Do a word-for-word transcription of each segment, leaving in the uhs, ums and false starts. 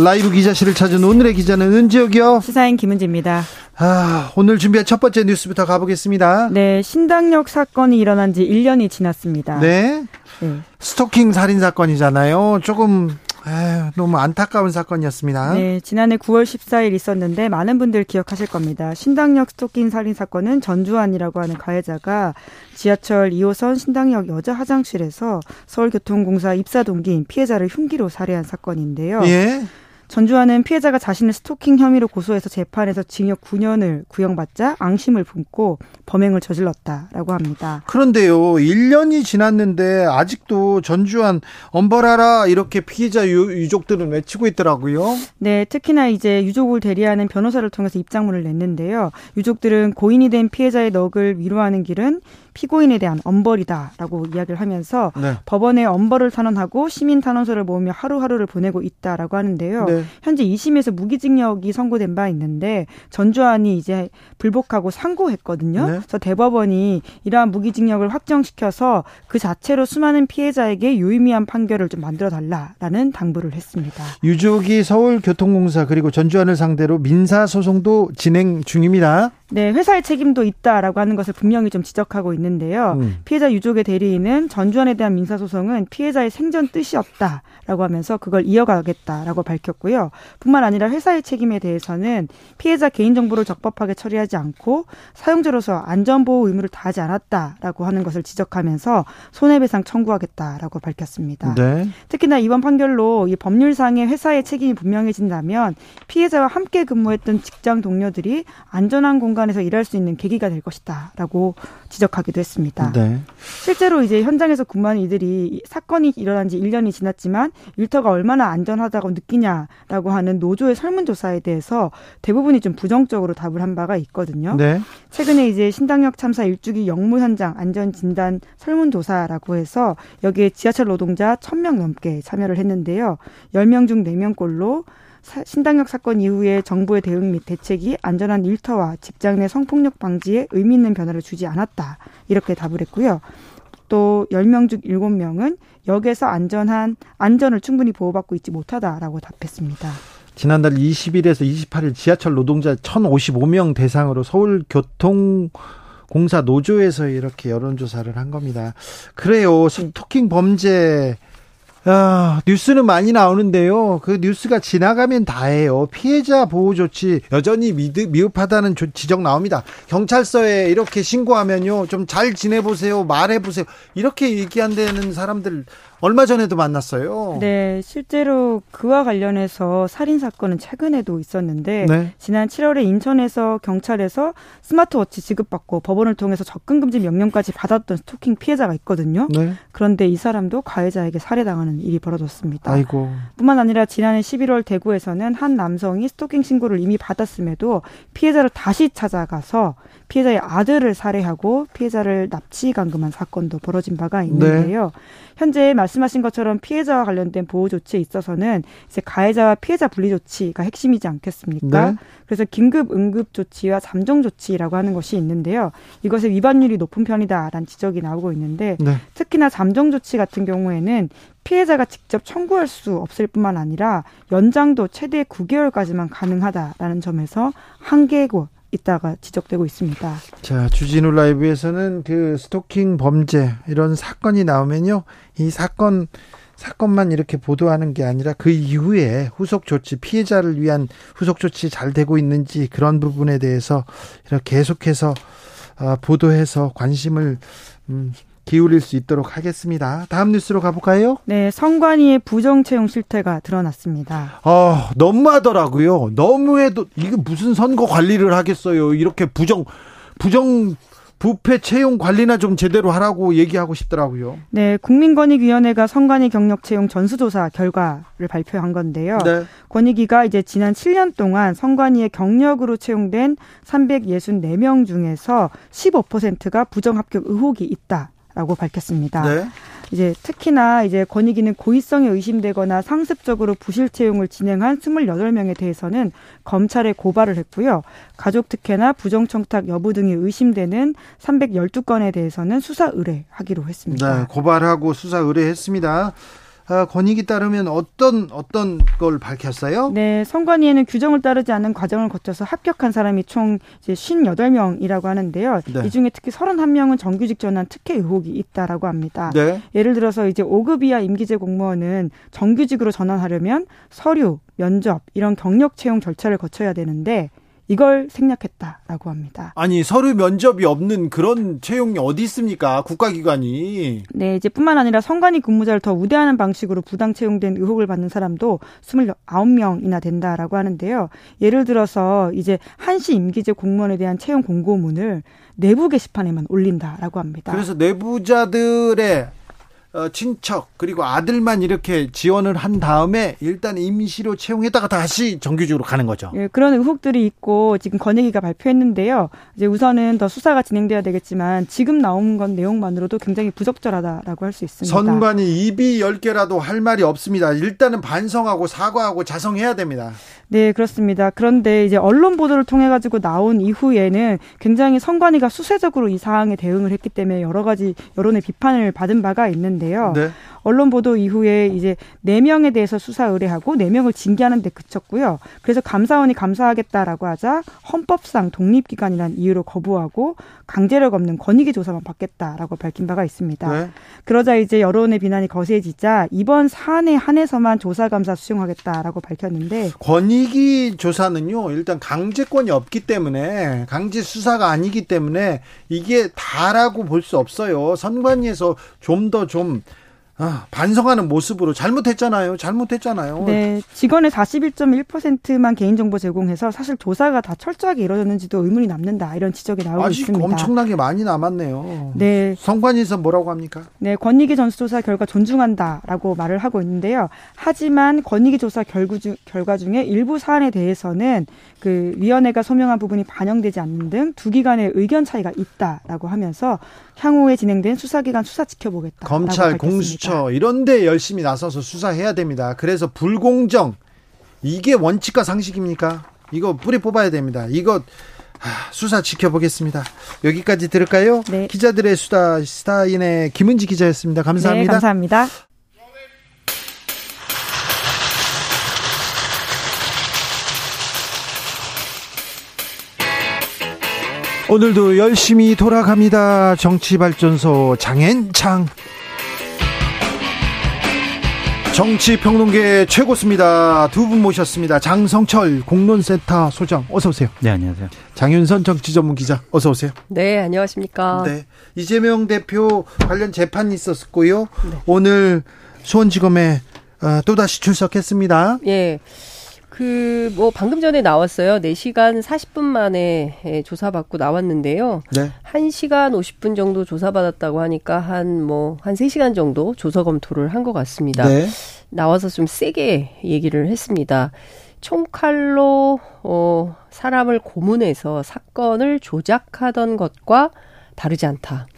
라이브 기자실을 찾은 오늘의 기자는 은지혁이요. 시사인 김은지입니다. 아, 오늘 준비한 첫 번째 뉴스부터 가보겠습니다. 네, 신당역 사건이 일어난 지 일 년이 지났습니다. 네, 네. 스토킹 살인 사건이잖아요. 조금 에휴, 너무 안타까운 사건이었습니다. 네, 지난해 구월 십사일 있었는데 많은 분들 기억하실 겁니다. 신당역 스토킹 살인 사건은 전주환이라고 하는 가해자가 지하철 이호선 신당역 여자 화장실에서 서울교통공사 입사 동기인 피해자를 흉기로 살해한 사건인데요. 예. 전주환은 피해자가 자신을 스토킹 혐의로 고소해서 재판에서 징역 구년을 구형받자 앙심을 품고 범행을 저질렀다라고 합니다. 그런데요, 일 년이 지났는데 아직도 전주환 엄벌하라 이렇게 피해자 유족들은 외치고 있더라고요. 네, 특히나 이제 유족을 대리하는 변호사를 통해서 입장문을 냈는데요. 유족들은 고인이 된 피해자의 넋을 위로하는 길은 피고인에 대한 엄벌이다라고 이야기를 하면서 네. 법원에 엄벌을 탄원하고 시민 탄원서를 모으며 하루하루를 보내고 있다라고 하는데요. 네. 현재 이심에서 무기징역이 선고된 바 있는데 전주환이 이제 불복하고 상고했거든요. 네. 그래서 대법원이 이러한 무기징역을 확정시켜서 그 자체로 수많은 피해자에게 유의미한 판결을 좀 만들어달라라는 당부를 했습니다. 유족이 서울교통공사 그리고 전주환을 상대로 민사소송도 진행 중입니다. 네, 회사의 책임도 있다라고 하는 것을 분명히 좀 지적하고 있는데요. 음. 피해자 유족의 대리인은 전주환에 대한 민사소송은 피해자의 생전 뜻이 없다라고 하면서 그걸 이어가겠다라고 밝혔고요. 뿐만 아니라 회사의 책임에 대해서는 피해자 개인정보를 적법하게 처리하지 않고 사용자로서 안전보호 의무를 다하지 않았다라고 하는 것을 지적하면서 손해배상 청구하겠다라고 밝혔습니다. 네. 특히나 이번 판결로 이 법률상의 회사의 책임이 분명해진다면 피해자와 함께 근무했던 직장 동료들이 안전한 공간 에서 일할 수 있는 계기가 될 것이다라고 지적하기도 했습니다. 네. 실제로 이제 현장에서 근무하는 이들이 사건이 일어난 지 일 년이 지났지만 일터가 얼마나 안전하다고 느끼냐라고 하는 노조의 설문조사에 대해서 대부분이 좀 부정적으로 답을 한 바가 있거든요. 네. 최근에 이제 신당역 참사 일주기 영무 현장 안전 진단 설문조사라고 해서 여기에 지하철 노동자 천 명 넘게 참여를 했는데요. 열 명 중 네 명꼴로 신당역 사건 이후에 정부의 대응 및 대책이 안전한 일터와 직장 내 성폭력 방지에 의미 있는 변화를 주지 않았다. 이렇게 답을 했고요. 또 열 명 중 일곱 명은 역에서 안전한 안전을 충분히 보호받고 있지 못하다라고 답했습니다. 지난달 이십일에서 이십팔일 지하철 노동자 천오십오 명 대상으로 서울교통 공사 노조에서 이렇게 여론조사를 한 겁니다. 그래요. 스토킹 범죄 아, 뉴스는 많이 나오는데요. 그 뉴스가 지나가면 다예요. 피해자 보호 조치 여전히 미흡하다는 지적 나옵니다. 경찰서에 이렇게 신고하면요, 좀 잘 지내보세요, 말해보세요, 이렇게 얘기한다는 사람들 얼마 전에도 만났어요. 네, 실제로 그와 관련해서 살인 사건은 최근에도 있었는데 네. 지난 칠월에 인천에서 경찰에서 스마트워치 지급받고 법원을 통해서 접근금지 명령까지 받았던 스토킹 피해자가 있거든요. 네. 그런데 이 사람도 가해자에게 살해당하는 일이 벌어졌습니다. 아이고. 뿐만 아니라 지난해 십일월 대구에서는 한 남성이 스토킹 신고를 이미 받았음에도 피해자를 다시 찾아가서 피해자의 아들을 살해하고 피해자를 납치 감금한 사건도 벌어진 바가 있는데요. 네. 현재 말씀하신 것처럼 피해자와 관련된 보호 조치에 있어서는 이제 가해자와 피해자 분리 조치가 핵심이지 않겠습니까? 네. 그래서 긴급 응급 조치와 잠정 조치라고 하는 것이 있는데요. 이것의 위반률이 높은 편이다라는 지적이 나오고 있는데 네. 특히나 잠정 조치 같은 경우에는 피해자가 직접 청구할 수 없을 뿐만 아니라 연장도 최대 구 개월까지만 가능하다라는 점에서 한계고 있다가 지적되고 있습니다. 자, 주진우 라이브에서는 그 스토킹 범죄 이런 사건이 나오면요, 이 사건 사건만 이렇게 보도하는 게 아니라 그 이후에 후속 조치, 피해자를 위한 후속 조치 잘 되고 있는지 그런 부분에 대해서 이렇게 계속해서 보도해서 관심을 음, 기울일 수 있도록 하겠습니다. 다음 뉴스로 가볼까요? 네, 성관이의 부정채용 실태가 드러났습니다. 아, 너무하더라고요. 너무해도 이게 무슨 선거 관리를 하겠어요. 이렇게 부정 부정 부패 채용 관리나 좀 제대로 하라고 얘기하고 싶더라고요. 네, 국민권익위원회가 선관위 경력 채용 전수조사 결과를 발표한 건데요. 네. 권익위가 이제 지난 칠 년 동안 선관위의 경력으로 채용된 삼백육십사 명 중에서 십오 퍼센트가 부정합격 의혹이 있다라고 밝혔습니다. 네. 이제 특히나 이제 권익위는 고의성이 의심되거나 상습적으로 부실 채용을 진행한 이십팔 명에 대해서는 검찰에 고발을 했고요. 가족 특혜나 부정청탁 여부 등이 의심되는 삼백십이 건에 대해서는 수사 의뢰하기로 했습니다. 네, 고발하고 수사 의뢰했습니다. 아, 권익이 따르면 어떤 어떤 걸 밝혔어요? 네, 선관위에는 규정을 따르지 않은 과정을 거쳐서 합격한 사람이 총 이제 오십팔 명이라고 하는데요. 네. 이 중에 특히 삼십일 명은 정규직 전환 특혜 의혹이 있다라고 합니다. 네. 예를 들어서 이제 오 급 이하 임기제 공무원은 정규직으로 전환하려면 서류, 면접 이런 경력 채용 절차를 거쳐야 되는데 이걸 생략했다라고 합니다. 아니, 서류 면접이 없는 그런 채용이 어디 있습니까? 국가기관이. 네, 이제 뿐만 아니라 선관위 근무자를 더 우대하는 방식으로 부당 채용된 의혹을 받는 사람도 이십구 명이나 된다라고 하는데요. 예를 들어서 이제 한시 임기제 공무원에 대한 채용 공고문을 내부 게시판에만 올린다라고 합니다. 그래서 내부자들의 어, 친척 그리고 아들만 이렇게 지원을 한 다음에 일단 임시로 채용했다가 다시 정규직으로 가는 거죠. 예, 그런 의혹들이 있고 지금 권익위가 발표했는데요. 이제 우선은 더 수사가 진행돼야 되겠지만 지금 나온 건 내용만으로도 굉장히 부적절하다라고 할 수 있습니다. 선관위 입이 열 개라도 할 말이 없습니다. 일단은 반성하고 사과하고 자성해야 됩니다. 네, 그렇습니다. 그런데 이제 언론 보도를 통해 가지고 나온 이후에는 굉장히 선관위가 수세적으로 이 사항에 대응을 했기 때문에 여러 가지 여론의 비판을 받은 바가 있는. 데요. 네. 언론 보도 이후에 이제 네 명에 대해서 수사 의뢰하고 네 명을 징계하는 데 그쳤고요. 그래서 감사원이 감사하겠다라고 하자 헌법상 독립기관이라는 이유로 거부하고 강제력 없는 권익위 조사만 받겠다라고 밝힌 바가 있습니다. 네. 그러자 이제 여론의 비난이 거세지자 이번 사안에 한해서만 조사감사 수용하겠다라고 밝혔는데, 권익위 조사는요, 일단 강제권이 없기 때문에, 강제 수사가 아니기 때문에 이게 다라고 볼 수 없어요. 선관위에서 좀 더 좀 좀 아, 반성하는 모습으로 잘못했잖아요. 잘못했잖아요. 네, 직원의 사십일 점 일 퍼센트만 개인정보 제공해서 사실 조사가 다 철저하게 이루어졌는지도 의문이 남는다. 이런 지적이 나오고 아직 있습니다. 아직 엄청나게 많이 남았네요. 네, 선관위에서 뭐라고 합니까? 네, 권익위 전수조사 결과 존중한다라고 말을 하고 있는데요. 하지만 권익위 조사 결과 중에 일부 사안에 대해서는 그 위원회가 소명한 부분이 반영되지 않는 등 두 기관의 의견 차이가 있다라고 하면서 향후에 진행된 수사기관 수사 지켜보겠다. 검찰, 공수처 이런 데 열심히 나서서 수사해야 됩니다. 그래서 불공정, 이게 원칙과 상식입니까? 이거 뿌리 뽑아야 됩니다. 이거 하, 수사 지켜보겠습니다. 여기까지 들을까요? 네. 기자들의 수다, 시사인의 김은지 기자였습니다. 감사합니다. 네, 감사합니다. 오늘도 열심히 돌아갑니다. 정치발전소 장앤창. 정치평론계 최고수입니다. 두 분 모셨습니다. 장성철 공론센터 소장, 어서 오세요. 네, 안녕하세요. 장윤선 정치전문기자, 어서 오세요. 네, 안녕하십니까. 네, 이재명 대표 관련 재판이 있었고요. 네. 오늘 수원지검에 또다시 출석했습니다. 예. 네. 그, 뭐, 방금 전에 나왔어요. 네 시간 사십 분 만에 조사받고 나왔는데요. 네. 한 시간 오십 분 정도 조사받았다고 하니까 한, 뭐, 한 세 시간 정도 조서 검토를 한 것 같습니다. 네. 나와서 좀 세게 얘기를 했습니다. 총칼로, 어, 사람을 고문해서 사건을 조작하던 것과 다르지 않다.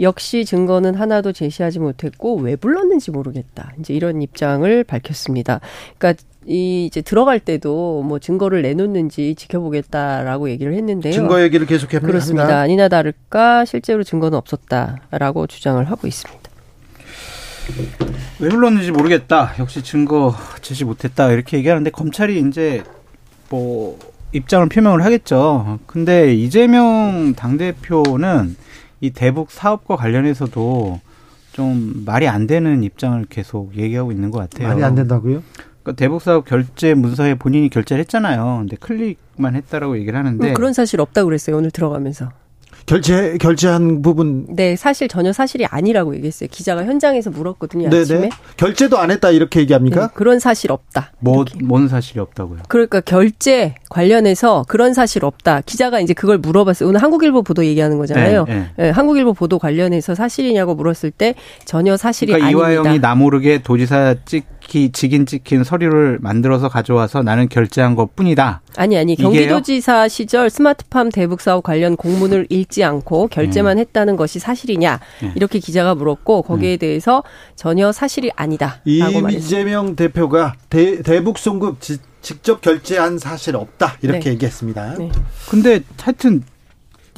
역시 증거는 하나도 제시하지 못했고, 왜 불렀는지 모르겠다. 이제 이런 입장을 밝혔습니다. 그러니까, 이 이제 들어갈 때도 뭐 증거를 내놓는지 지켜보겠다라고 얘기를 했는데요. 증거 얘기를 계속합니다. 그렇습니다. 아니나 다를까 실제로 증거는 없었다라고 주장을 하고 있습니다. 왜 불렀는지 모르겠다. 역시 증거 제시 못했다 이렇게 얘기하는데 검찰이 이제 뭐 입장을 표명을 하겠죠. 근데 이재명 당대표는 이 대북 사업과 관련해서도 좀 말이 안 되는 입장을 계속 얘기하고 있는 것 같아요. 말이 안 된다고요? 그러니까 대북 사업 결제 문서에 본인이 결제를 했잖아요. 근데 클릭만 했다라고 얘기를 하는데 그런 사실 없다고 그랬어요. 오늘 들어가면서. 결제 결제한 부분 네 사실 전혀 사실이 아니라고 얘기했어요. 기자가 현장에서 물었거든요. 네네. 아침에 결제도 안 했다 이렇게 얘기합니까? 네, 그런 사실 없다. 뭐, 뭔 사실이 없다고요? 그러니까 결제 관련해서 그런 사실 없다. 기자가 이제 그걸 물어봤어요. 오늘 한국일보 보도 얘기하는 거잖아요. 네, 네. 네, 한국일보 보도 관련해서 사실이냐고 물었을 때 전혀 사실이 그러니까 아닙니다. 이화영이 나모르게 도지사 찍기 직인 찍힌 서류를 만들어서 가져와서 나는 결제한 것뿐이다. 아니 아니 이게요? 경기도지사 시절 스마트팜 대북 사업 관련 공문을 읽지 않고 결제만 네. 했다는 것이 사실이냐 네. 이렇게 기자가 물었고 거기에 네. 대해서 전혀 사실이 아니다라고 말했습니다. 이재명 대표가 대, 대북 송금 지, 직접 결제한 사실 없다 이렇게 네. 얘기했습니다. 네. 근데 하여튼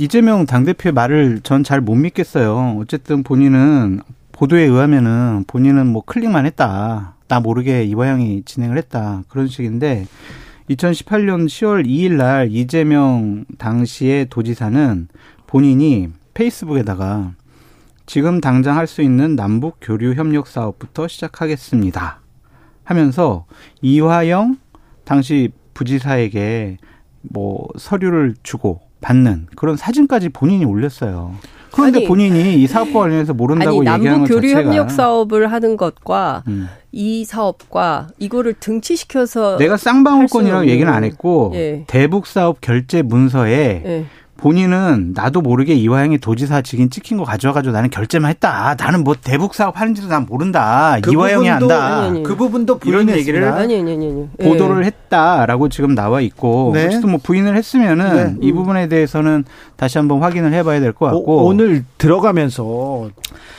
이재명 당대표의 말을 전 잘 못 믿겠어요. 어쨌든 본인은 보도에 의하면은 본인은 뭐 클릭만 했다. 나 모르게 이화영이 진행을 했다. 그런 식인데 이천십팔년 시월 이일 날 이재명 당시의 도지사는 본인이 페이스북에다가 지금 당장 할 수 있는 남북 교류 협력 사업부터 시작하겠습니다. 하면서 이화영 당시 부지사에게 뭐 서류를 주고 받는 그런 사진까지 본인이 올렸어요. 그런데 아니, 본인이 이 사업과 관련해서 모른다고 아니, 얘기하는 것 자체가. 남북 교류협력 사업을 하는 것과 음. 이 사업과 이거를 등치시켜서. 내가 쌍방울권이라고 얘기는 안 했고 예. 대북 사업 결제 문서에 예. 본인은 나도 모르게 이화영이 도지사 직인 찍힌 거 가져와가지고 나는 결제만 했다. 나는 뭐 대북 사업 하는지도 난 모른다. 그 이화영이 한다. 아니, 아니. 그 부분도 부인했습니다. 이런 얘기를 아니, 아니, 아니, 아니. 보도를 예. 했다라고 지금 나와 있고 네. 혹시 또 뭐 부인을 했으면은 네. 이 부분에 대해서는 다시 한번 확인을 해봐야 될 것 같고 오, 오늘 들어가면서.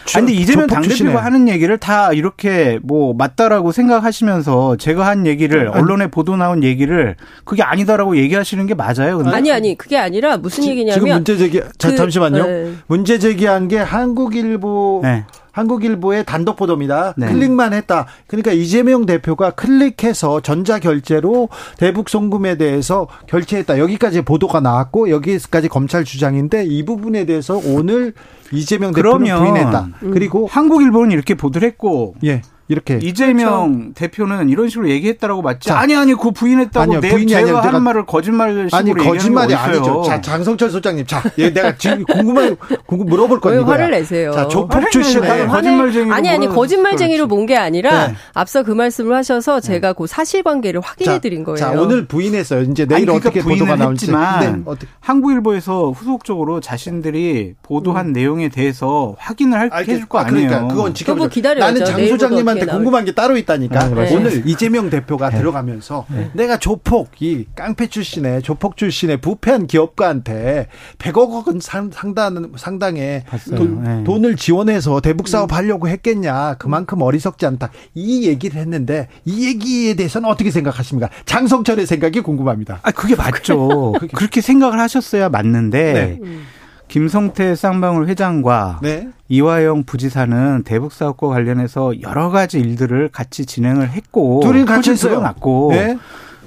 그런데 이재명 당대표가 하는 얘기를 다 이렇게 뭐 맞다라고 생각하시면서 제가 한 얘기를 아니. 언론에 보도 나온 얘기를 그게 아니다라고 얘기하시는 게 맞아요. 근데. 아니 아니 그게 아니라 무슨. 지금 문제 제기 자, 잠시만요. 그, 문제 제기한 게 한국일보 네. 한국일보의 단독 보도입니다. 네. 클릭만 했다. 그러니까 이재명 대표가 클릭해서 전자결제로 대북 송금에 대해서 결제했다. 여기까지 보도가 나왔고 여기까지 검찰 주장인데 이 부분에 대해서 오늘 이재명 대표는 그러면, 부인했다. 음. 그리고 한국일보는 이렇게 보도를 했고 예. 이렇게 이재명 그렇죠. 대표는 이런 식으로 얘기했다라고 맞지? 자, 아니 아니 그 부인했다고 아니요, 내 부인이 제가 아니야, 하는 말을 거짓말식으로 아니, 얘기하는 거짓말이 아니죠. 자, 장성철 소장님, 자, 얘 내가 지금 궁금한 궁금 물어볼 겁니다. 왜 화를 내세요? 자, 조폭주 씨는 네. 거짓말쟁이로 아니 아니 거짓말쟁이로 본 게 아니라 네. 앞서 그 말씀을 하셔서 제가 네. 그 사실관계를 확인해 드린 거예요. 자, 오늘 부인했어요. 이제 내일 아니, 그러니까 어떻게 보도가 나올지. 네, 어떻게. 한국일보에서 후속적으로 자신들이 보도한 음. 내용에 대해서 확인을 할, 해줄 거 아, 아니에요. 그러니까 그건 지켜보죠. 나는 장 소장님 궁금한 게 따로 있다니까. 네. 오늘 이재명 대표가 네. 들어가면서 네. 내가 조폭 이 깡패 출신의 조폭 출신의 부패한 기업가한테 백억 원 상당 상당의 돈, 네. 돈을 지원해서 대북 사업 하려고 했겠냐. 그만큼 어리석지 않다. 이 얘기를 했는데 이 얘기에 대해서는 어떻게 생각하십니까? 장성철의 생각이 궁금합니다. 아 그게 맞죠. 그렇게 생각을 하셨어야 맞는데. 네. 음. 김성태 쌍방울 회장과 네. 이화영 부지사는 대북 사업과 관련해서 여러 가지 일들을 같이 진행을 했고 둘이 같이 했어요. 네.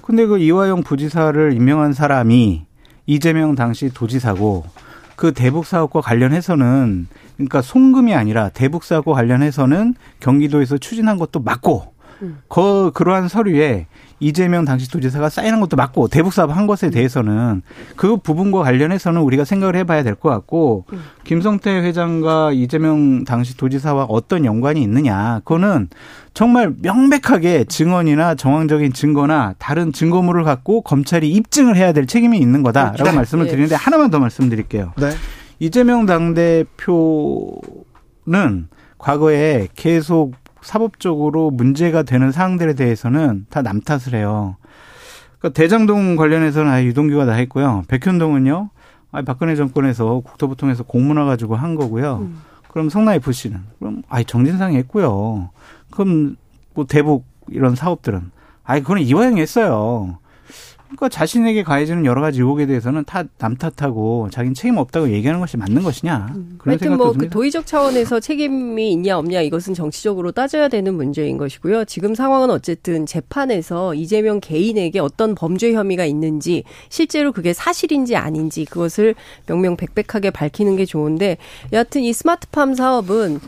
근데 그 이화영 부지사를 임명한 사람이 이재명 당시 도지사고 그 대북 사업과 관련해서는 그러니까 송금이 아니라 대북 사업과 관련해서는 경기도에서 추진한 것도 맞고 음. 그 그러한 서류에 이재명 당시 도지사가 사인한 것도 맞고 대북 사업한 것에 대해서는 그 부분과 관련해서는 우리가 생각을 해봐야 될 것 같고 음. 김성태 회장과 이재명 당시 도지사와 어떤 연관이 있느냐 그거는 정말 명백하게 증언이나 정황적인 증거나 다른 증거물을 갖고 검찰이 입증을 해야 될 책임이 있는 거다라고 네. 말씀을 드리는데 하나만 더 말씀드릴게요. 네. 이재명 당대표는 과거에 계속 사법적으로 문제가 되는 사항들에 대해서는 다 남 탓을 해요. 그러니까 대장동 관련해서는 아예 유동규가 다 했고요. 백현동은요, 아예 박근혜 정권에서 국토부 통해서 공문화 가지고 한 거고요. 음. 그럼 성남에프씨는 그럼 아예 정진상이 했고요. 그럼 뭐 대북 이런 사업들은 아예 그건 이화영이 했어요. 그러니까 자신에게 가해지는 여러 가지 의혹에 대해서는 다 남 탓하고 자기는 책임 없다고 얘기하는 것이 맞는 것이냐. 그런 생각도 뭐 그 도의적 차원에서 책임이 있냐 없냐 이것은 정치적으로 따져야 되는 문제인 것이고요. 지금 상황은 어쨌든 재판에서 이재명 개인에게 어떤 범죄 혐의가 있는지 실제로 그게 사실인지 아닌지 그것을 명명백백하게 밝히는 게 좋은데 여하튼 이 스마트팜 사업은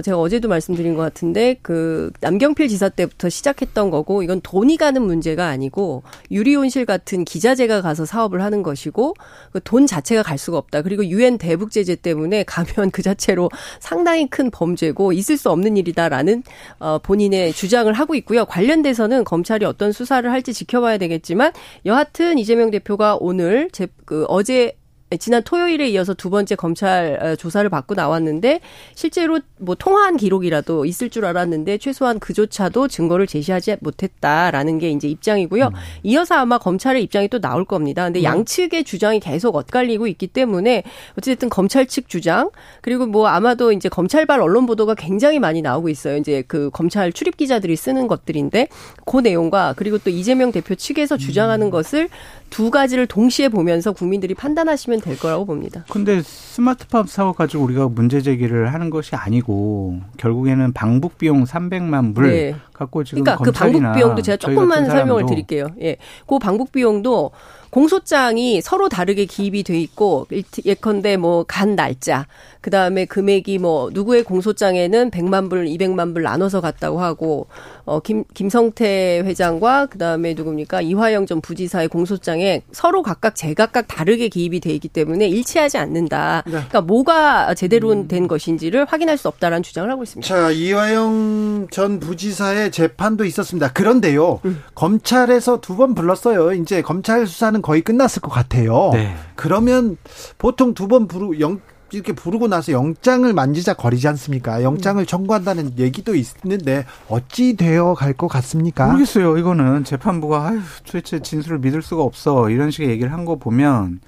제가 어제도 말씀드린 것 같은데 그 남경필 지사 때부터 시작했던 거고, 이건 돈이 가는 문제가 아니고 유리온실 같은 기자재가 가서 사업을 하는 것이고 그 돈 자체가 갈 수가 없다. 그리고 유엔 대북 제재 때문에 가면 그 자체로 상당히 큰 범죄고 있을 수 없는 일이다라는 어, 본인의 주장을 하고 있고요. 관련돼서는 검찰이 어떤 수사를 할지 지켜봐야 되겠지만, 여하튼 이재명 대표가 오늘 제, 그 어제 지난 토요일에 이어서 두 번째 검찰 조사를 받고 나왔는데, 실제로 뭐 통화한 기록이라도 있을 줄 알았는데 최소한 그조차도 증거를 제시하지 못했다라는 게 이제 입장이고요. 음. 이어서 아마 검찰의 입장이 또 나올 겁니다. 근데 음. 양측의 주장이 계속 엇갈리고 있기 때문에 어쨌든 검찰 측 주장, 그리고 뭐 아마도 이제 검찰발 언론 보도가 굉장히 많이 나오고 있어요. 이제 그 검찰 출입 기자들이 쓰는 것들인데 그 내용과 그리고 또 이재명 대표 측에서 주장하는 음. 것을 두 가지를 동시에 보면서 국민들이 판단하시면 될 거라고 봅니다. 근데 스마트팜 사업 가지고 우리가 문제 제기를 하는 것이 아니고 결국에는 방북 비용 삼백만 불 네. 갖고 지금 그러니까 검찰이나 그 방북 비용도 제가 조금만 설명을 드릴게요. 예, 그 방북 비용도 공소장이 서로 다르게 기입이 돼 있고, 예컨대 뭐 간 날짜, 그 다음에 금액이 뭐 누구의 공소장에는 백만 불, 이백만 불 나눠서 갔다고 하고, 어 김 김성태 회장과 그 다음에 누굽니까 이화영 전 부지사의 공소장에 서로 각각 제각각 다르게 기입이 돼 있기 때문에 일치하지 않는다. 네. 그러니까 뭐가 제대로 된 것인지를 확인할 수 없다라는 주장을 하고 있습니다. 자, 이화영 전 부지사의 재판도 있었습니다. 그런데요, 음. 검찰에서 두 번 불렀어요. 이제 검찰 수사는 거의 끝났을 것 같아요. 네. 그러면 보통 두 번 부르 영 이렇게 부르고 나서 영장을 만지작거리지 않습니까? 영장을 청구한다는 얘기도 있는데 어찌 되어 갈 것 같습니까? 모르겠어요. 이거는 재판부가 아유, 도대체 진술을 믿을 수가 없어, 이런 식의 얘기를 한 거 보면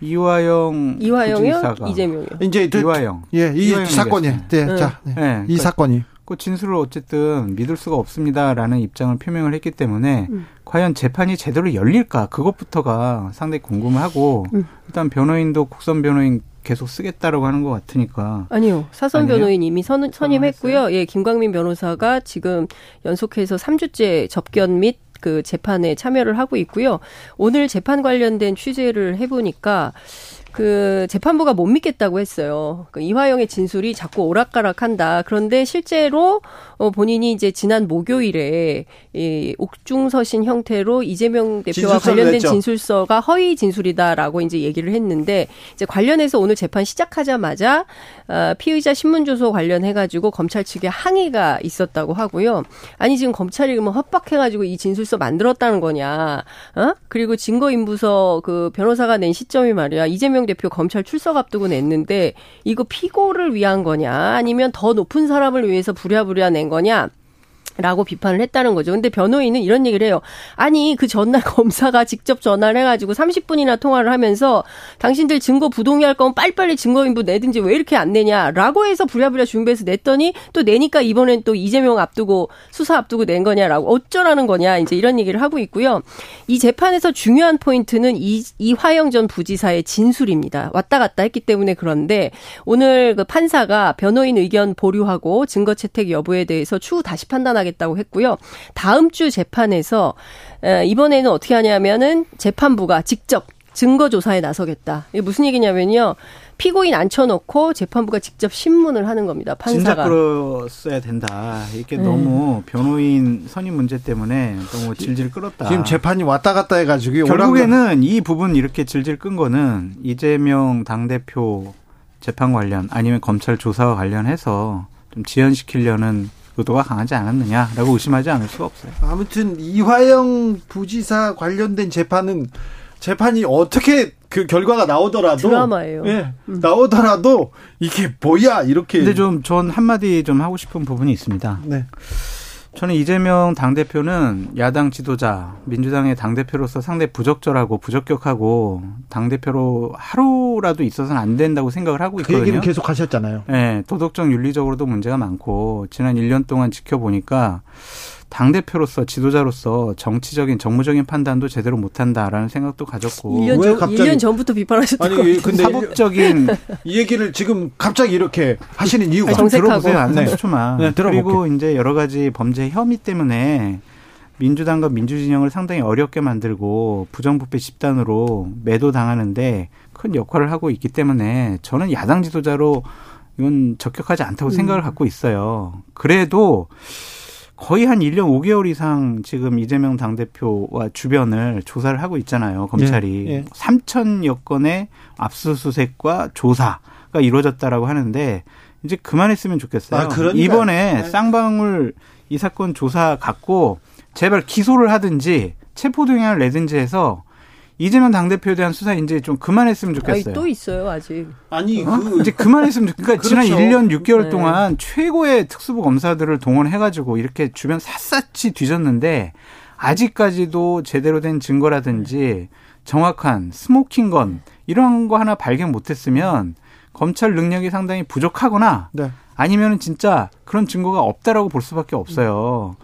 이화영 이화영이요? 이재명이요. 이제 그, 이화영. 예, 이 사건이. 네, 네. 자, 네. 네. 이 그, 사건이. 그 진술을 어쨌든 믿을 수가 없습니다라는 입장을 표명을 했기 때문에 음. 과연 재판이 제대로 열릴까? 그것부터가 상당히 궁금하고 음. 일단 변호인도 국선 변호인 계속 쓰겠다라고 하는 것 같으니까. 아니요. 사선 아니에요? 변호인 이미 선, 선임했고요. 예, 김광민 변호사가 지금 연속해서 삼 주째 접견 및 그 재판에 참여를 하고 있고요. 오늘 재판 관련된 취재를 해보니까 그 재판부가 못 믿겠다고 했어요. 그 이화영의 진술이 자꾸 오락가락한다. 그런데 실제로 어 본인이 이제 지난 목요일에 이 옥중서신 형태로 이재명 대표와 관련된 했죠. 진술서가 허위 진술이다라고 이제 얘기를 했는데, 이제 관련해서 오늘 재판 시작하자마자 피의자 신문 조서 관련해 가지고 검찰 측에 항의가 있었다고 하고요. 아니 지금 검찰이 뭐 협박해 가지고 이 진술서 만들었다는 거냐? 어? 그리고 증거인부서 그 변호사가 낸 시점이 말이야. 이재명 대표 검찰 출석 앞두고 냈는데 이거 피고를 위한 거냐, 아니면 더 높은 사람을 위해서 부랴부랴 낸 거냐 라고 비판을 했다는 거죠. 근데 변호인은 이런 얘기를 해요. 아니 그 전날 검사가 직접 전화를 해가지고 삼십 분이나 통화를 하면서 당신들 증거 부동의할 거면 빨리빨리 증거인부 내든지 왜 이렇게 안 내냐라고 해서 부랴부랴 준비해서 냈더니 또 내니까 이번엔 또 이재명 앞두고 수사 앞두고 낸 거냐라고 어쩌라는 거냐 이제 이런 얘기를 하고 있고요. 이 재판에서 중요한 포인트는 이, 이화영 전 부지사의 진술입니다. 왔다 갔다 했기 때문에. 그런데 오늘 그 판사가 변호인 의견 보류하고 증거 채택 여부에 대해서 추후 다시 판단하고 겠다고 했고요. 다음 주 재판에서 이번에는 어떻게 하냐면은 재판부가 직접 증거 조사에 나서겠다. 이게 무슨 얘기냐면요. 피고인 앉혀놓고 재판부가 직접 신문을 하는 겁니다. 판사가. 진작 끌었어야 된다. 이렇게 네. 너무 변호인 선임 문제 때문에 너무 질질 끌었다. 지금 재판이 왔다 갔다 해가지고. 결국에는 이 부분 이렇게 질질 끈 거는 이재명 당대표 재판 관련 아니면 검찰 조사와 관련해서 좀 지연시키려는 의도가 강하지 않았느냐라고 의심하지 않을 수가 없어요. 아무튼 이화영 부지사 관련된 재판은 재판이 어떻게 그 결과가 나오더라도 드라마예요. 예, 음. 나오더라도 이게 뭐야 이렇게. 근데 좀 전 한마디 좀 하고 싶은 부분이 있습니다. 네. 저는 이재명 당대표는 야당 지도자, 민주당의 당대표로서 상당히 부적절하고 부적격하고 당대표로 하루라도 있어서는 안 된다고 생각을 하고 있거든요. 그 얘기는 계속 하셨잖아요. 네, 도덕적 윤리적으로도 문제가 많고 지난 일 년 동안 지켜보니까 당대표로서 지도자로서 정치적인 정무적인 판단도 제대로 못한다라는 생각도 가졌고. 일 년, 왜 전, 갑자기 일 년 전부터 비판하셨던 거 같아요. 근데 사법적인 이 얘기를 지금 갑자기 이렇게 하시는 이유가. 아니, 들어보세요. 안 네. 삼십 초만. 네, 그리고 이제 여러 가지 범죄 혐의 때문에 민주당과 민주진영을 상당히 어렵게 만들고 부정부패 집단으로 매도당하는데 큰 역할을 하고 있기 때문에 저는 야당 지도자로 이건 적격하지 않다고 음. 생각을 갖고 있어요. 그래도 거의 한 일 년 오 개월 이상 지금 이재명 당대표와 주변을 조사를 하고 있잖아요. 검찰이. 예, 예. 삼천여 건의 압수수색과 조사가 이루어졌다라고 하는데 이제 그만했으면 좋겠어요. 아, 이번에 네. 쌍방울 이 사건 조사 갖고 제발 기소를 하든지 체포동의안을 내든지 해서 이재명 당대표에 대한 수사 이제 좀 그만했으면 좋겠어요. 아니, 또 있어요 아직. 아니 어? 그 이제 그만했으면 좋겠어요. 그러니까 그렇죠. 지난 일 년 육 개월 네. 동안 최고의 특수부 검사들을 동원해가지고 이렇게 주변 샅샅이 뒤졌는데 아직까지도 제대로 된 증거라든지 정확한 스모킹건 이런 거 하나 발견 못했으면 검찰 능력이 상당히 부족하거나 네. 아니면 진짜 그런 증거가 없다라고 볼 수밖에 없어요.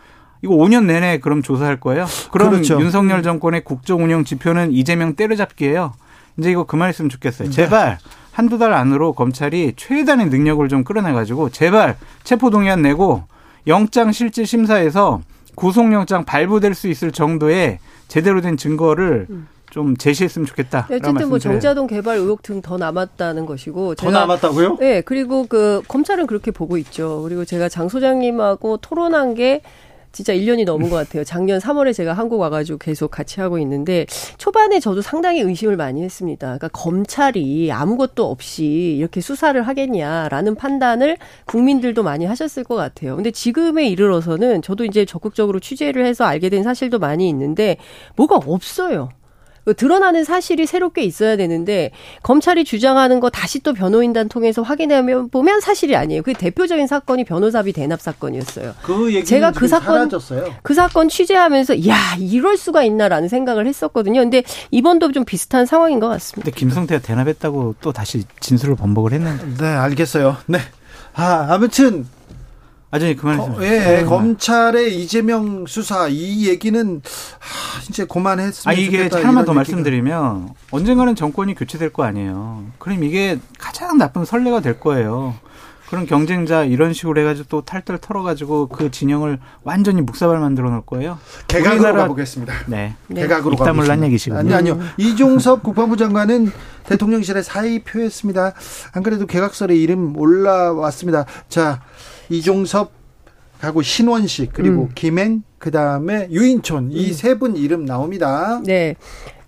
이거 오 년 내내 그럼 조사할 거예요? 그럼 그렇죠. 윤석열 정권의 국정운영 지표는 이재명 때려잡기예요. 이제 이거 그만했으면 좋겠어요. 제발 한두 달 안으로 검찰이 최단의 능력을 좀 끌어내가지고 제발 체포동의안 내고 영장실질심사에서 구속영장 발부될 수 있을 정도의 제대로 된 증거를 음. 좀 제시했으면 좋겠다. 어쨌든 뭐 정자동 개발 의혹 등 더 남았다는 것이고. 제가 더 남았다고요? 네. 그리고 그 검찰은 그렇게 보고 있죠. 그리고 제가 장 소장님하고 토론한 게 진짜 일 년이 넘은 것 같아요. 작년 삼월에 제가 한국 와가지고 계속 같이 하고 있는데 초반에 저도 상당히 의심을 많이 했습니다. 그러니까 검찰이 아무것도 없이 이렇게 수사를 하겠냐라는 판단을 국민들도 많이 하셨을 것 같아요. 근데 지금에 이르러서는 저도 이제 적극적으로 취재를 해서 알게 된 사실도 많이 있는데 뭐가 없어요. 드러나는 사실이 새롭게 있어야 되는데 검찰이 주장하는 거 다시 또 변호인단 통해서 확인하면 보면 사실이 아니에요. 그 대표적인 사건이 변호사비 대납 사건이었어요. 그 얘기는 제가 그 사건 사라졌어요. 그 사건 취재하면서 이야 이럴 수가 있나라는 생각을 했었거든요. 근데 이번도 좀 비슷한 상황인 것 같습니다. 근데 김성태가 대납했다고 또 다시 진술을 번복을 했는데. 네, 알겠어요. 네, 아 아무튼 아저씨 그만했어요. 어, 예, 예. 검찰의 이재명 수사 이 얘기는 하, 이제 그만했으면 아, 이게 하나만 더 얘기가. 말씀드리면 언젠가는 정권이 교체될 거 아니에요. 그럼 이게 가장 나쁜 선례가 될 거예요. 그런 경쟁자 이런 식으로 해가지고 또 탈탈 털어가지고 그 진영을 완전히 묵사발 만들어 놓을 거예요. 개각으로 우리나라... 가보겠습니다. 네, 네. 개각으로 가보겠습니다. 일단물란 얘기시군요. 아니, 아니요. 이종섭 국방부 장관은 대통령실에 사의 표했습니다. 안 그래도 개각설에 이름 올라왔습니다. 자. 이종섭 하고 신원식 그리고 음. 김행 그다음에 유인촌 음. 이 세 분 이름 나옵니다. 네.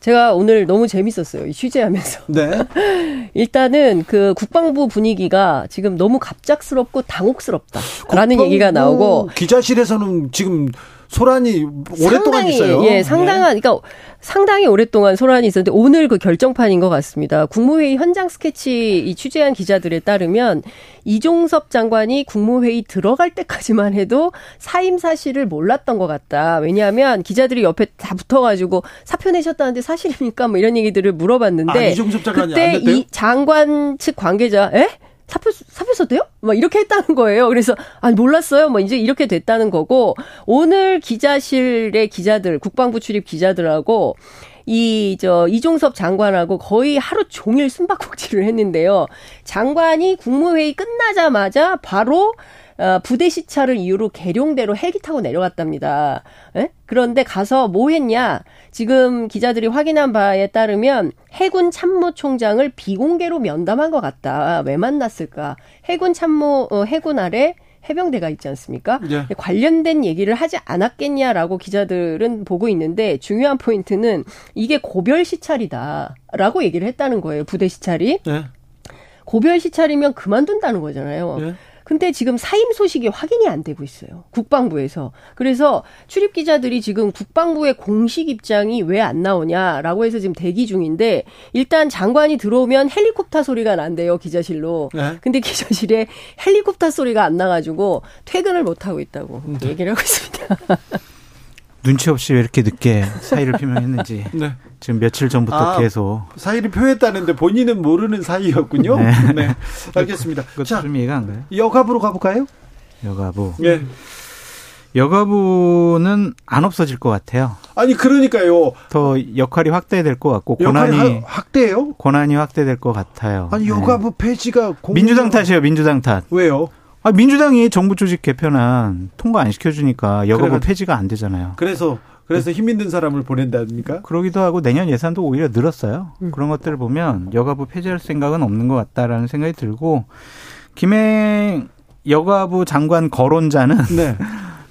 제가 오늘 너무 재밌었어요. 이 취재하면서. 네. 일단은 그 국방부 분위기가 지금 너무 갑작스럽고 당혹스럽다라는 얘기가 나오고 기자실에서는 지금 소란이 오랫동안 상당히, 있어요. 예, 상당한, 그러니까 상당히 오랫동안 소란이 있었는데 오늘 그 결정판인 것 같습니다. 국무회의 현장 스케치 이 취재한 기자들에 따르면 이종섭 장관이 국무회의 들어갈 때까지만 해도 사임 사실을 몰랐던 것 같다. 왜냐하면 기자들이 옆에 다 붙어가지고 사표 내셨다는데 사실입니까? 뭐 이런 얘기들을 물어봤는데 아, 이종섭 장관이 그때 안 됐대요? 이 장관 측 관계자, 에? 사표, 사표 썼대요? 막 이렇게 했다는 거예요. 그래서, 아니, 몰랐어요. 뭐 이제 이렇게 됐다는 거고, 오늘 기자실의 기자들, 국방부 출입 기자들하고, 이, 저, 이종섭 장관하고 거의 하루 종일 숨바꼭질을 했는데요. 장관이 국무회의 끝나자마자 바로, 어, 부대 시찰을 이유로 계룡대로 헬기 타고 내려갔답니다. 에? 그런데 가서 뭐 했냐? 지금 기자들이 확인한 바에 따르면 해군 참모총장을 비공개로 면담한 것 같다. 왜 만났을까? 해군 참모, 어, 해군 아래 해병대가 있지 않습니까? 네. 관련된 얘기를 하지 않았겠냐라고 기자들은 보고 있는데 중요한 포인트는 이게 고별 시찰이다라고 얘기를 했다는 거예요. 부대 시찰이. 네. 고별 시찰이면 그만둔다는 거잖아요. 네. 근데 지금 사임 소식이 확인이 안 되고 있어요. 국방부에서. 그래서 출입 기자들이 지금 국방부의 공식 입장이 왜 안 나오냐라고 해서 지금 대기 중인데 일단 장관이 들어오면 헬리콥터 소리가 난대요. 기자실로. 네? 근데 기자실에 헬리콥터 소리가 안 나가지고 퇴근을 못하고 있다고 네. 얘기를 하고 있습니다. 눈치 없이 왜 이렇게 늦게 사의를 표명했는지 네. 지금 며칠 전부터 아, 계속 사의를 표했다는데 본인은 모르는 사이였군요. 네, 네. 알겠습니다. 자, 좀 이해가 안 가요? 여가부로 가볼까요? 여가부. 예. 네. 여가부는 안 없어질 것 같아요. 아니 그러니까요. 더 역할이 확대될 것 같고 권한이 하, 확대해요? 권한이 확대될 것 같아요. 아니 여가부 네. 폐지가 공유가... 민주당 탓이에요. 민주당 탓. 왜요? 아, 민주당이 정부 조직 개편안 통과 안 시켜주니까 여가부 그래가, 폐지가 안 되잖아요. 그래서, 그래서 힘 있는 사람을 보낸다니까? 그러기도 하고 내년 예산도 오히려 늘었어요. 음. 그런 것들을 보면 여가부 폐지할 생각은 없는 것 같다라는 생각이 들고 김행 여가부 장관 거론자는 네.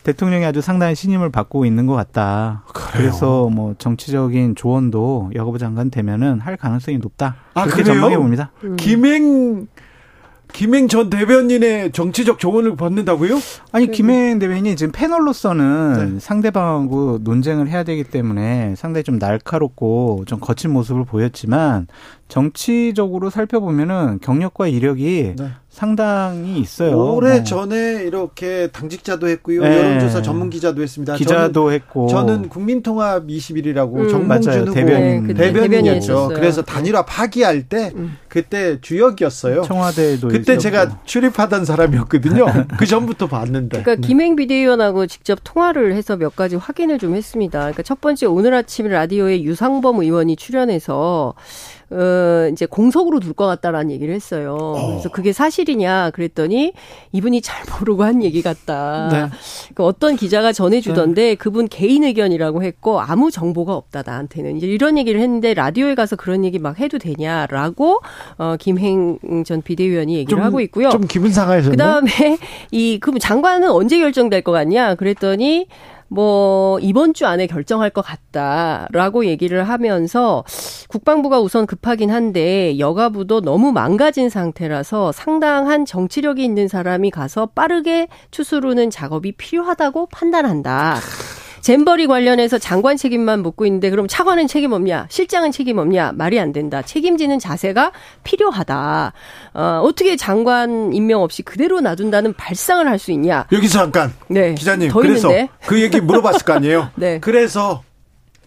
대통령이 아주 상당히 신임을 받고 있는 것 같다. 그래요? 그래서 뭐 정치적인 조언도 여가부 장관 되면은 할 가능성이 높다. 아, 그렇게 전망해 봅니다. 음. 김행 김행 전 대변인의 정치적 조언을 받는다고요? 아니 김행 대변인이 지금 패널로서는 네. 상대방하고 논쟁을 해야 되기 때문에 상당히 좀 날카롭고 좀 거친 모습을 보였지만 정치적으로 살펴보면은 경력과 이력이 네. 상당히 있어요. 오래전에 네. 이렇게 당직자도 했고요. 네. 여론조사 전문기자도 했습니다. 기자도 저는, 했고. 저는 국민통합 이십일이라고 음, 정봉준 후보 대변인, 네, 대변인이었죠. 그래서 단일화 파기할 때 음. 그때 주역이었어요. 청와대도 그때 있었고. 제가 출입하던 사람이었거든요. 그 전부터 봤는데. 그러니까 김행 비대위원하고 직접 통화를 해서 몇 가지 확인을 좀 했습니다. 그러니까 첫 번째 오늘 아침 라디오에 유상범 의원이 출연해서 어, 이제 공석으로 둘 것 같다라는 얘기를 했어요. 그래서 그게 사실이냐 그랬더니 이분이 잘 모르고 한 얘기 같다. 네. 그러니까 어떤 기자가 전해주던데 네. 그분 개인 의견이라고 했고 아무 정보가 없다 나한테는. 이제 이런 얘기를 했는데 라디오에 가서 그런 얘기 막 해도 되냐라고 어, 김행 전 비대위원이 얘기를 좀, 하고 있고요. 좀 기분 상하셨네. 그다음에 이 그럼 장관은 언제 결정될 것 같냐 그랬더니 뭐 이번 주 안에 결정할 것 같다라고 얘기를 하면서 국방부가 우선 급하긴 한데 여가부도 너무 망가진 상태라서 상당한 정치력이 있는 사람이 가서 빠르게 추스르는 작업이 필요하다고 판단한다. 잼버리 관련해서 장관 책임만 묻고 있는데 그럼 차관은 책임 없냐? 실장은 책임 없냐? 말이 안 된다. 책임지는 자세가 필요하다. 어, 어떻게 장관 임명 없이 그대로 놔둔다는 발상을 할 수 있냐? 여기서 잠깐. 네. 기자님. 그래서 있는데. 그 얘기 물어봤을 거 아니에요? 네. 그래서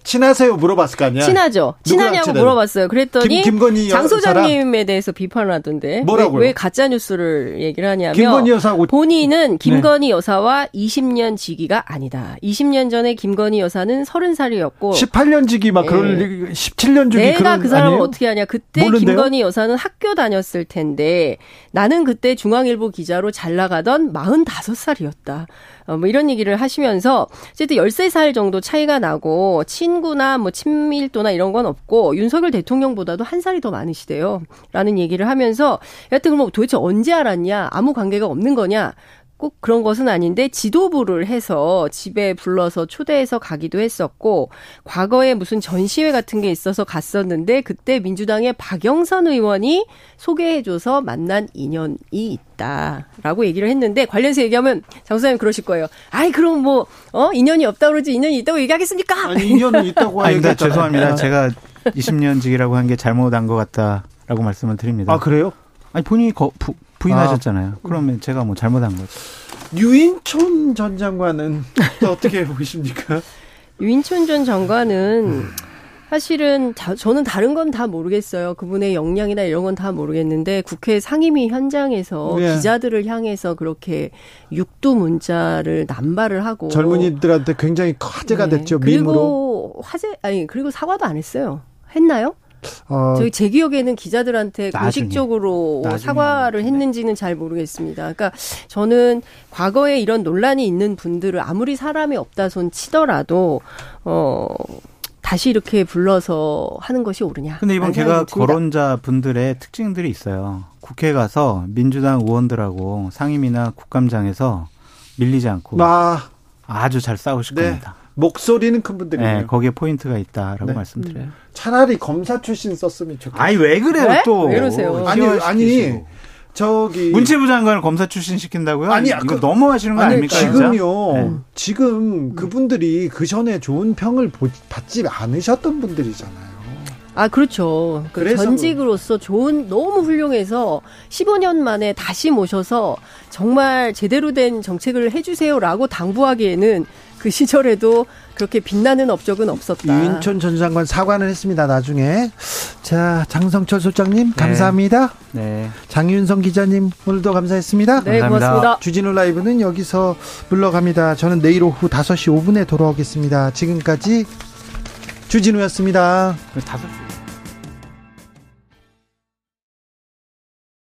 친하세요 물어봤을 거 아니야? 친하죠. 친하냐고 친하네. 물어봤어요. 그랬더니 김, 장 소장님에 대해서 비판을 하던데 뭐라고요? 왜, 왜 가짜뉴스를 얘기를 하냐면 김건희 여사하고 본인은 김건희 네. 여사와 이십 년 지기가 아니다. 이십 년 전에 김건희 여사는 서른 살이었고 십팔 년 지기 막 네. 그런 십칠 년 지기 내가 그런, 그 사람을 아니에요? 어떻게 하냐. 그때 모른대요? 김건희 여사는 학교 다녔을 텐데 나는 그때 중앙일보 기자로 잘 나가던 마흔다섯 살이었다. 어, 뭐 이런 얘기를 하시면서 어쨌든 열세 살 정도 차이가 나고 친구나 뭐 친밀도나 이런 건 없고 윤석열 대통령보다도 한 살이 더 많으시대요. 라는 얘기를 하면서 여하튼 그럼 도대체 언제 알았냐? 아무 관계가 없는 거냐? 꼭 그런 것은 아닌데 지도부를 해서 집에 불러서 초대해서 가기도 했었고 과거에 무슨 전시회 같은 게 있어서 갔었는데 그때 민주당의 박영선 의원이 소개해줘서 만난 인연이 있다라고 얘기를 했는데 관련해서 얘기하면 장 소장님 그러실 거예요. 아이 그럼 뭐 어 인연이 없다고 그러지 인연이 있다고 얘기하겠습니까? 아니 인연은 있다고 얘기했잖아요. 죄송합니다. 제가 이십 년 직이라고 한 게 잘못한 것 같다라고 말씀을 드립니다. 아 그래요? 아니 본인이 거, 부, 부인하셨잖아요. 아, 그러면 제가 뭐 잘못한 거죠. 유인촌 전 장관은 또 어떻게 보십니까? 유인촌 전 장관은 사실은 다, 저는 다른 건 다 모르겠어요. 그분의 역량이나 이런 건 다 모르겠는데 국회 상임위 현장에서 예. 기자들을 향해서 그렇게 육두 문자를 남발을 하고 젊은이들한테 굉장히 화제가 네. 됐죠. 그리고 밈으로. 화제 아니 그리고 사과도 안 했어요. 했나요? 어, 저희 제 기억에는 기자들한테 나중에, 공식적으로 나중에 사과를 나중에. 했는지는 잘 모르겠습니다. 그러니까 저는 과거에 이런 논란이 있는 분들을 아무리 사람이 없다 손 치더라도 어, 다시 이렇게 불러서 하는 것이 옳으냐. 근데 이번 걔가 거론자 분들의 특징들이 있어요. 국회 가서 민주당 의원들하고 상임이나 국감장에서 밀리지 않고 아, 아주 잘 싸우실 네. 겁니다. 목소리는 큰 분들이에요. 네, 거기에 포인트가 있다라고 네. 말씀드려요. 차라리 검사 출신 썼으면 좋겠어요. 아니 왜 그래요 왜? 또? 왜 그러세요? 아니 아니 저기 문체부 장관을 검사 출신 시킨다고요? 아니 이거 그, 너무 하시는 거 아니, 아닙니까? 지금요. 네. 지금 그분들이 그 전에 좋은 평을 받지 않으셨던 분들이잖아요. 아 그렇죠. 그래서 전직으로서 좋은 너무 훌륭해서 십오 년 만에 다시 모셔서 정말 제대로 된 정책을 해주세요라고 당부하기에는. 그 시절에도 그렇게 빛나는 업적은 없었다. 유인촌 전 장관 사과는 했습니다. 나중에. 자, 장성철 소장님 네. 감사합니다. 네. 장윤선 기자님 오늘도 감사했습니다. 네, 감사합니다. 고맙습니다. 주진우 라이브는 여기서 물러갑니다. 저는 내일 오후 다섯 시 오 분에 돌아오겠습니다. 지금까지 주진우였습니다. 다섯 시